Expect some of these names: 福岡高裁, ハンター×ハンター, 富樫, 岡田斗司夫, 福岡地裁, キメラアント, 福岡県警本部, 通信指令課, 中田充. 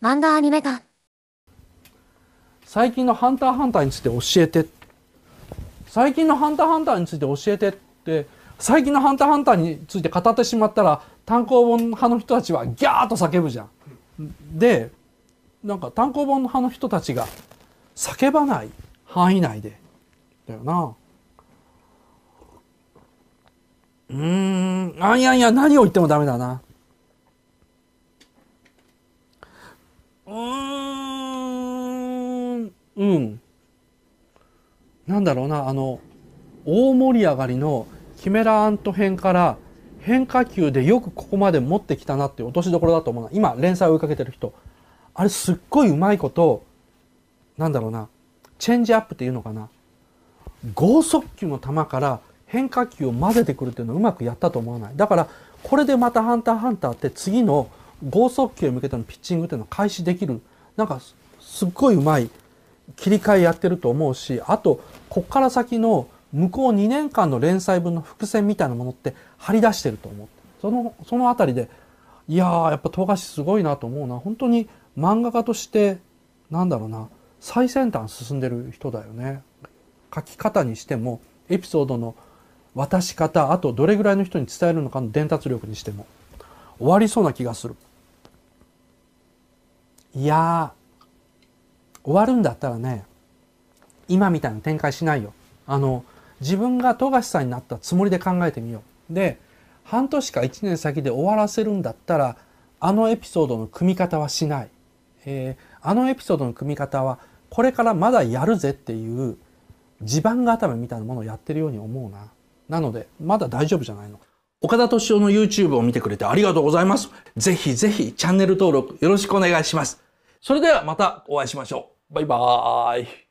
漫画アニメ化。最近のハンター×ハンターについて教えて。最近のハンター×ハンターについて教えてって、最近のハンター×ハンターについて語ってしまったら、単行本派の人たちはギャーッと叫ぶじゃん。で、なんか単行本派の人たちが叫ばない範囲内で。だよな。いや、何を言ってもダメだな。なんだろうな、大盛り上がりのキメラアント編から変化球でよくここまで持ってきたなっていう落としどころだと思うな。今、連載を追いかけてる人。あれ、すっごいうまいこと、なんだろうな、チェンジアップっていうのかな。剛速球の球から変化球を混ぜてくるっていうのをうまくやったと思わない。だから、これでまたハンター×ハンターって次の剛速球に向けてのピッチングっていうのを開始できる。なんか、すっごいうまい切り替えやってると思うし、あと、こっから先の向こう2年間の連載分の伏線みたいなものって張り出してると思う。そのあたりで、いやー、やっぱ富樫すごいなと思うな。本当に漫画家として、なんだろうな、最先端進んでる人だよね。書き方にしても、エピソードの渡し方、あとどれぐらいの人に伝えるのかの伝達力にしても、終わりそうな気がする。いやー、終わるんだったらね、今みたいな展開しないよ。自分が富樫さんになったつもりで考えてみよう。で、半年か1年先で終わらせるんだったら、あのエピソードの組み方はしない。あのエピソードの組み方は、これからまだやるぜっていう、地盤固めみたいなものをやってるように思うな。なので、まだ大丈夫じゃないの。岡田斗司夫の YouTube を見てくれてありがとうございます。ぜひぜひチャンネル登録よろしくお願いします。それではまたお会いしましょう。バイバーイ。